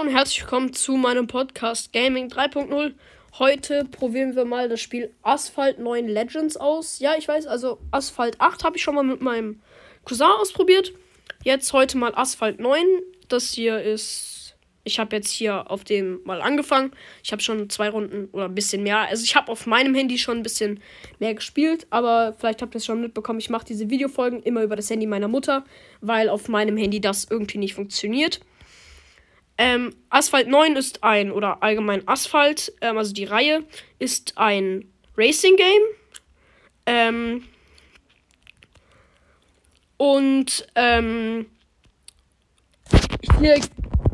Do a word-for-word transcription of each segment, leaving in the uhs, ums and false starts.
Hallo und herzlich willkommen zu meinem Podcast Gaming drei punkt null. Heute probieren wir mal das Spiel Asphalt neun Legends aus. Ja, ich weiß, also Asphalt acht habe ich schon mal mit meinem Cousin ausprobiert. Jetzt heute mal Asphalt neun. Das hier ist, ich habe jetzt hier auf dem mal angefangen. Ich habe schon zwei Runden oder ein bisschen mehr. Also ich habe auf meinem Handy schon ein bisschen mehr gespielt. Aber vielleicht habt ihr es schon mitbekommen, ich mache diese Videofolgen immer über das Handy meiner Mutter, weil auf meinem Handy das irgendwie nicht funktioniert. Ähm, Asphalt neun ist ein, oder allgemein Asphalt, ähm, also die Reihe, ist ein Racing-Game. Ähm, und ähm, hier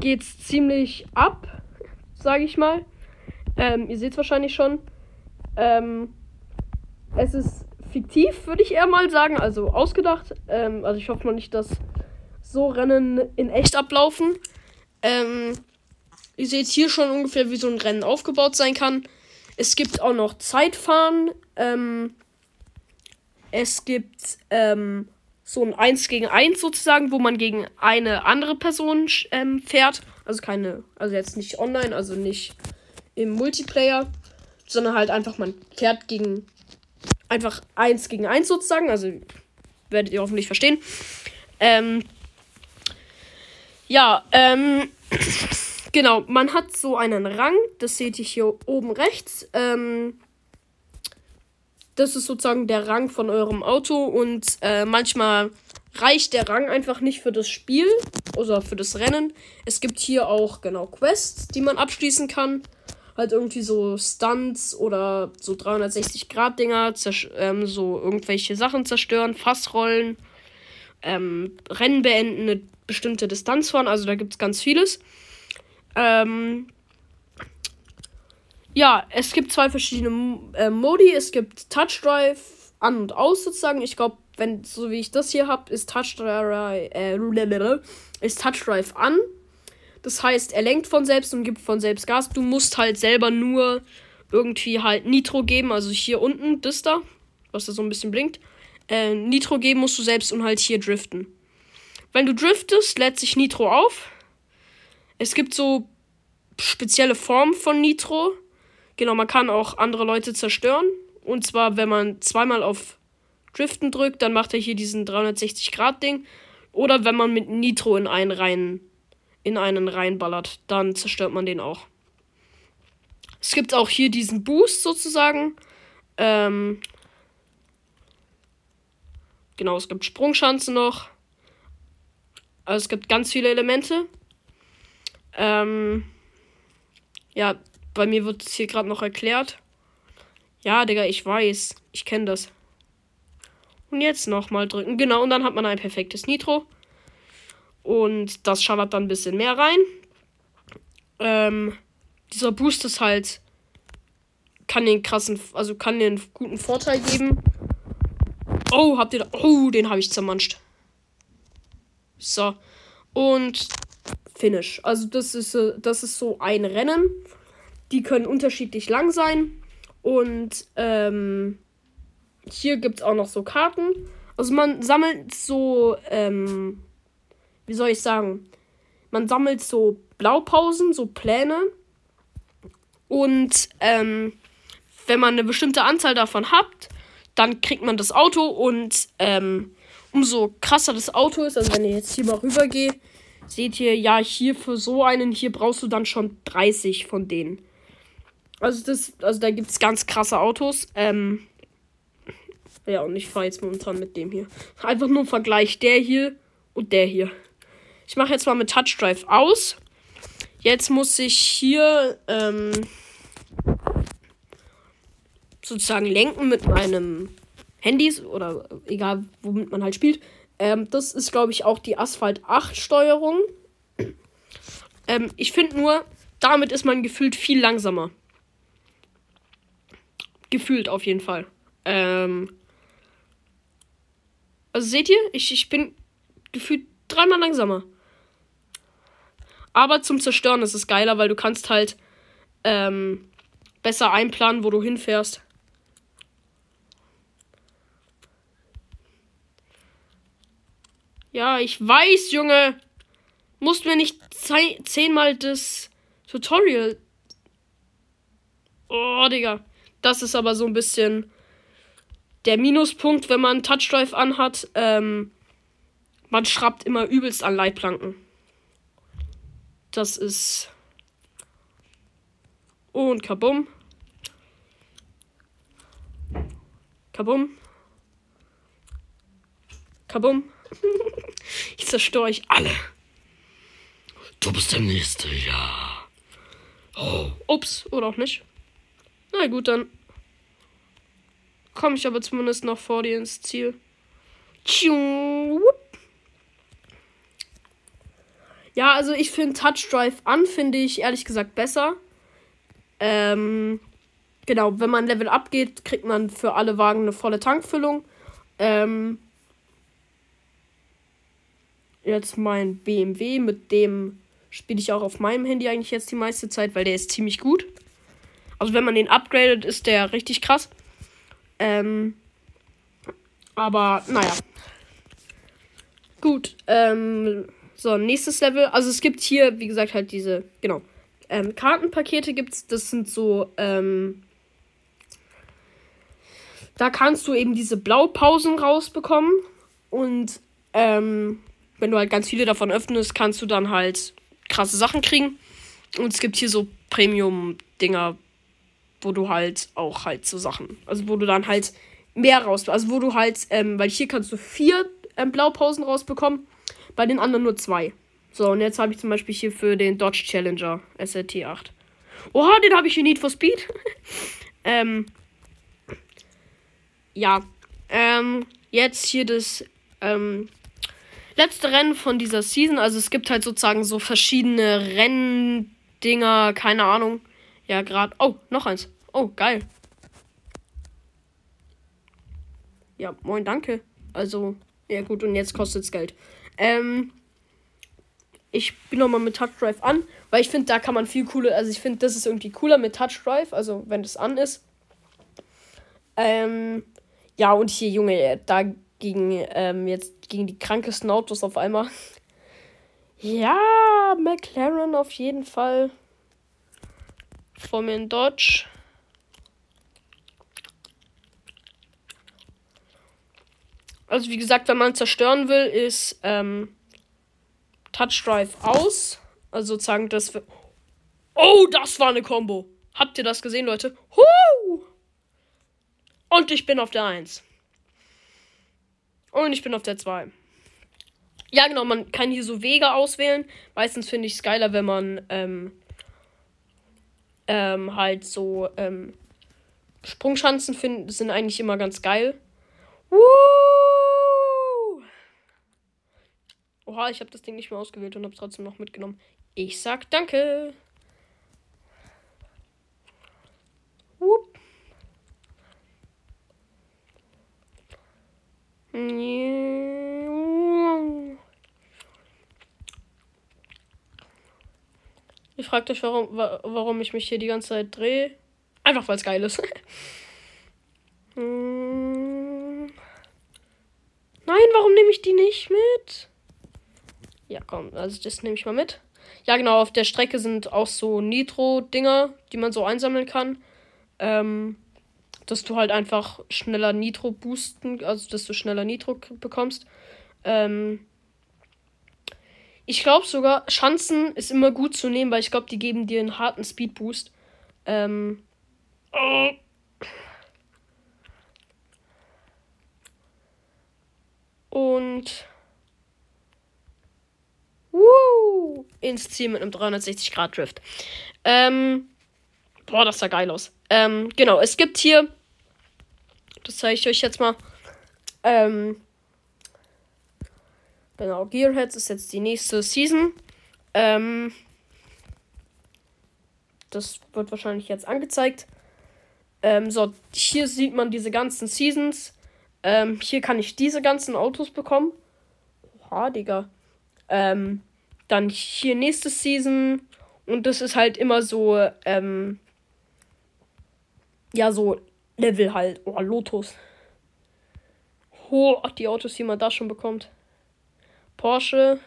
geht's ziemlich ab, sage ich mal. Ähm, ihr seht es wahrscheinlich schon. Ähm, es ist fiktiv, würde ich eher mal sagen, also ausgedacht. Ähm, also ich hoffe mal nicht, dass so Rennen in echt ablaufen. Ähm, ihr seht hier schon ungefähr, wie so ein Rennen aufgebaut sein kann. Es gibt auch noch Zeitfahren. Ähm, es gibt ähm, so ein eins gegen eins sozusagen, wo man gegen eine andere Person ähm, fährt. Also keine, also jetzt nicht online, also nicht im Multiplayer, sondern halt einfach, man fährt gegen einfach eins gegen eins sozusagen. Also werdet ihr hoffentlich verstehen. Ähm, Ja, ähm, genau, man hat so einen Rang, das seht ihr hier oben rechts, ähm, das ist sozusagen der Rang von eurem Auto und äh, manchmal reicht der Rang einfach nicht für das Spiel oder für das Rennen. Es gibt hier auch, genau, Quests, die man abschließen kann, halt irgendwie so Stunts oder so dreihundertsechzig Grad Dinger, zersch- ähm, so irgendwelche Sachen zerstören, Fassrollen, ähm, Rennen beenden, eine bestimmte Distanz fahren, also da gibt es ganz vieles. Ähm, ja, es gibt zwei verschiedene M- äh, Modi. Es gibt Touchdrive an und aus sozusagen. Ich glaube, wenn so wie ich das hier habe, ist Touchdrive äh, ist Touchdrive an. Das heißt, er lenkt von selbst und gibt von selbst Gas. Du musst halt selber nur irgendwie halt Nitro geben, also hier unten, das da, was da so ein bisschen blinkt. Äh, Nitro geben musst du selbst und halt hier driften. Wenn du driftest, lädt sich Nitro auf. Es gibt so spezielle Formen von Nitro. Genau, man kann auch andere Leute zerstören. Und zwar, wenn man zweimal auf Driften drückt, dann macht er hier diesen dreihundertsechzig Grad Ding. Oder wenn man mit Nitro in einen rein, in einen reinballert, dann zerstört man den auch. Es gibt auch hier diesen Boost sozusagen. Ähm genau, es gibt Sprungschanzen noch. Also es gibt ganz viele Elemente. Ähm, ja, bei mir wird es hier gerade noch erklärt. Ja, Digga, ich weiß. Ich kenne das. Und jetzt nochmal drücken. Genau, und dann hat man ein perfektes Nitro. Und das schallert dann ein bisschen mehr rein. Ähm, dieser Boost ist halt... Kann den krassen... Also kann den guten Vorteil geben. Oh, habt ihr da... Oh, den habe ich zermanscht. So, und Finish. Also das ist, das ist so ein Rennen. Die können unterschiedlich lang sein. Und ähm, hier gibt es auch noch so Karten. Also man sammelt so, ähm, wie soll ich sagen, man sammelt so Blaupausen, so Pläne. Und ähm, wenn man eine bestimmte Anzahl davon hat, dann kriegt man das Auto und ähm, umso krasser das Auto ist, also wenn ihr jetzt hier mal rüber geht, seht ihr, ja, hier für so einen, hier brauchst du dann schon dreißig von denen. Also das, also da gibt es ganz krasse Autos. Ähm, ja, und ich fahre jetzt momentan mit dem hier. Einfach nur ein Vergleich, der hier und der hier. Ich mache jetzt mal mit Touchdrive aus. Jetzt muss ich hier ähm, sozusagen lenken mit meinem Handys oder egal, womit man halt spielt. Ähm, das ist, glaube ich, auch die Asphalt acht Steuerung. Ähm, ich finde nur, damit ist man gefühlt viel langsamer. Gefühlt auf jeden Fall. Ähm, also seht ihr, ich, ich bin gefühlt dreimal langsamer. Aber zum Zerstören ist es geiler, weil du kannst halt ähm, besser einplanen, wo du hinfährst. Ja, ich weiß, Junge. mussten wir nicht zei- zehnmal das Tutorial... Oh, Digga. Das ist aber so ein bisschen der Minuspunkt, wenn man Touchdrive anhat. Ähm, man schraubt immer übelst an Leitplanken. Das ist... Und kabum. Kabum. Kabum. Ich zerstöre euch alle. Du bist der Nächste, ja. Oh. Ups, oder auch nicht. Na gut, dann komme ich aber zumindest noch vor dir ins Ziel. Ja, also ich finde Touch Drive an, finde ich ehrlich gesagt besser. Ähm, genau, wenn man Level Up geht, kriegt man für alle Wagen eine volle Tankfüllung. Ähm, jetzt mein B M W, mit dem spiele ich auch auf meinem Handy eigentlich jetzt die meiste Zeit, weil der ist ziemlich gut. Also wenn man den upgradet, ist der richtig krass. Ähm, aber, naja. Gut, ähm, so, nächstes Level. Also es gibt hier, wie gesagt, halt diese, genau, ähm, Kartenpakete gibt's. Das sind so, ähm, da kannst du eben diese Blaupausen rausbekommen. Und, ähm, wenn du halt ganz viele davon öffnest, kannst du dann halt krasse Sachen kriegen. Und es gibt hier so Premium-Dinger, wo du halt auch halt so Sachen, also wo du dann halt mehr raus, also wo du halt, ähm, weil hier kannst du vier ähm, Blaupausen rausbekommen, bei den anderen nur zwei. So, und jetzt habe ich zum Beispiel hier für den Dodge Challenger S R T acht. Oha, den habe ich hier Need for Speed. ähm, ja, ähm, jetzt hier das, ähm, letzte Rennen von dieser Season, also es gibt halt sozusagen so verschiedene Renndinger, keine Ahnung. Ja, gerade. Oh, noch eins. Oh, geil. Ja, moin, danke. Also, ja gut, und jetzt kostet's Geld. Ähm, ich bin nochmal mit Touch Drive an, weil ich finde, da kann man viel cooler, also ich finde, das ist irgendwie cooler mit Touch Drive, also wenn das an ist. Ähm, ja, und hier, Junge, da gegen, ähm, jetzt gegen die krankesten Autos auf einmal. Ja, McLaren auf jeden Fall. Vor mir ein Dodge. Also wie gesagt, wenn man zerstören will, ist ähm, Touch Drive aus. Also sozusagen das... Für oh, das war eine Combo. Habt ihr das gesehen, Leute? Huh! Und ich bin auf der eins. Und ich bin auf der zwei. Ja genau, man kann hier so Wege auswählen. Meistens finde ich es geiler, wenn man... Ähm, Ähm, halt so, ähm, Sprungschanzen finden, sind eigentlich immer ganz geil. Woo! Oha, ich habe das Ding nicht mehr ausgewählt und habe es trotzdem noch mitgenommen. Ich sag danke. Whoop. Ihr fragt euch, warum, wa- warum ich mich hier die ganze Zeit drehe. Einfach, weil es geil ist. Nein, warum nehme ich die nicht mit? Ja, komm, also das nehme ich mal mit. Ja, genau, auf der Strecke sind auch so Nitro-Dinger, die man so einsammeln kann. Ähm, dass du halt einfach schneller Nitro boosten, also dass du schneller Nitro k- bekommst. Ähm... Ich glaube sogar, Schanzen ist immer gut zu nehmen, weil ich glaube, die geben dir einen harten Speedboost. Ähm. Oh. Und. Woo! Ins Ziel mit einem dreihundertsechzig Grad Drift. Ähm. Boah, das sah geil aus. Ähm, genau, es gibt hier. Das zeige ich euch jetzt mal. Ähm. Genau, Gearheads ist jetzt die nächste Season. Ähm, das wird wahrscheinlich jetzt angezeigt. Ähm, so, hier sieht man diese ganzen Seasons. Ähm, hier kann ich diese ganzen Autos bekommen. Oha, Digga. Ähm, dann hier nächste Season. Und das ist halt immer so, ähm, ja, so Level halt. Oh, Lotus. Oh, die Autos, die man da schon bekommt. Porsche.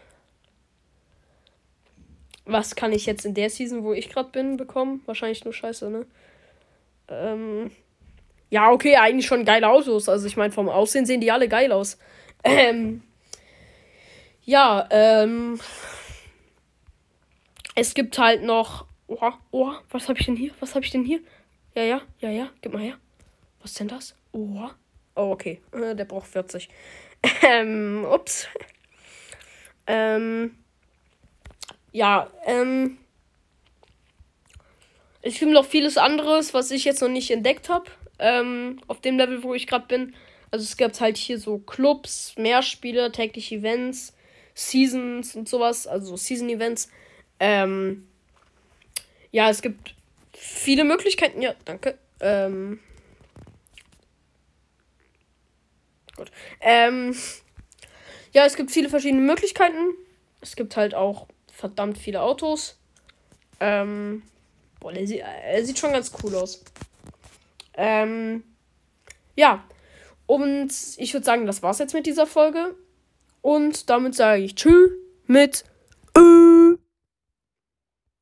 Was kann ich jetzt in der Season, wo ich gerade bin, bekommen? Wahrscheinlich nur Scheiße, ne? Ähm, ja, okay, eigentlich schon geile Autos. Also ich meine, vom Aussehen sehen die alle geil aus. Ähm, ja, ähm, es gibt halt noch... Oh, oh, was habe ich denn hier? Was habe ich denn hier? Ja, ja, ja, ja, gib mal her. Was ist denn das? Oh, oh okay, äh, der braucht vierzig. Ähm, ups. Ähm, ja, ähm, es gibt noch vieles anderes, was ich jetzt noch nicht entdeckt habe, ähm, auf dem Level, wo ich gerade bin. Also es gibt halt hier so Clubs, Mehrspiele, tägliche Events, Seasons und sowas, also Season-Events. Ähm, ja, es gibt viele Möglichkeiten, ja, danke, ähm, gut, ähm, ja, es gibt viele verschiedene Möglichkeiten, es gibt halt auch verdammt viele Autos, ähm, boah, der sieht, er sieht schon ganz cool aus, ähm, ja, und ich würde sagen, das war's jetzt mit dieser Folge und damit sage ich tschüss mit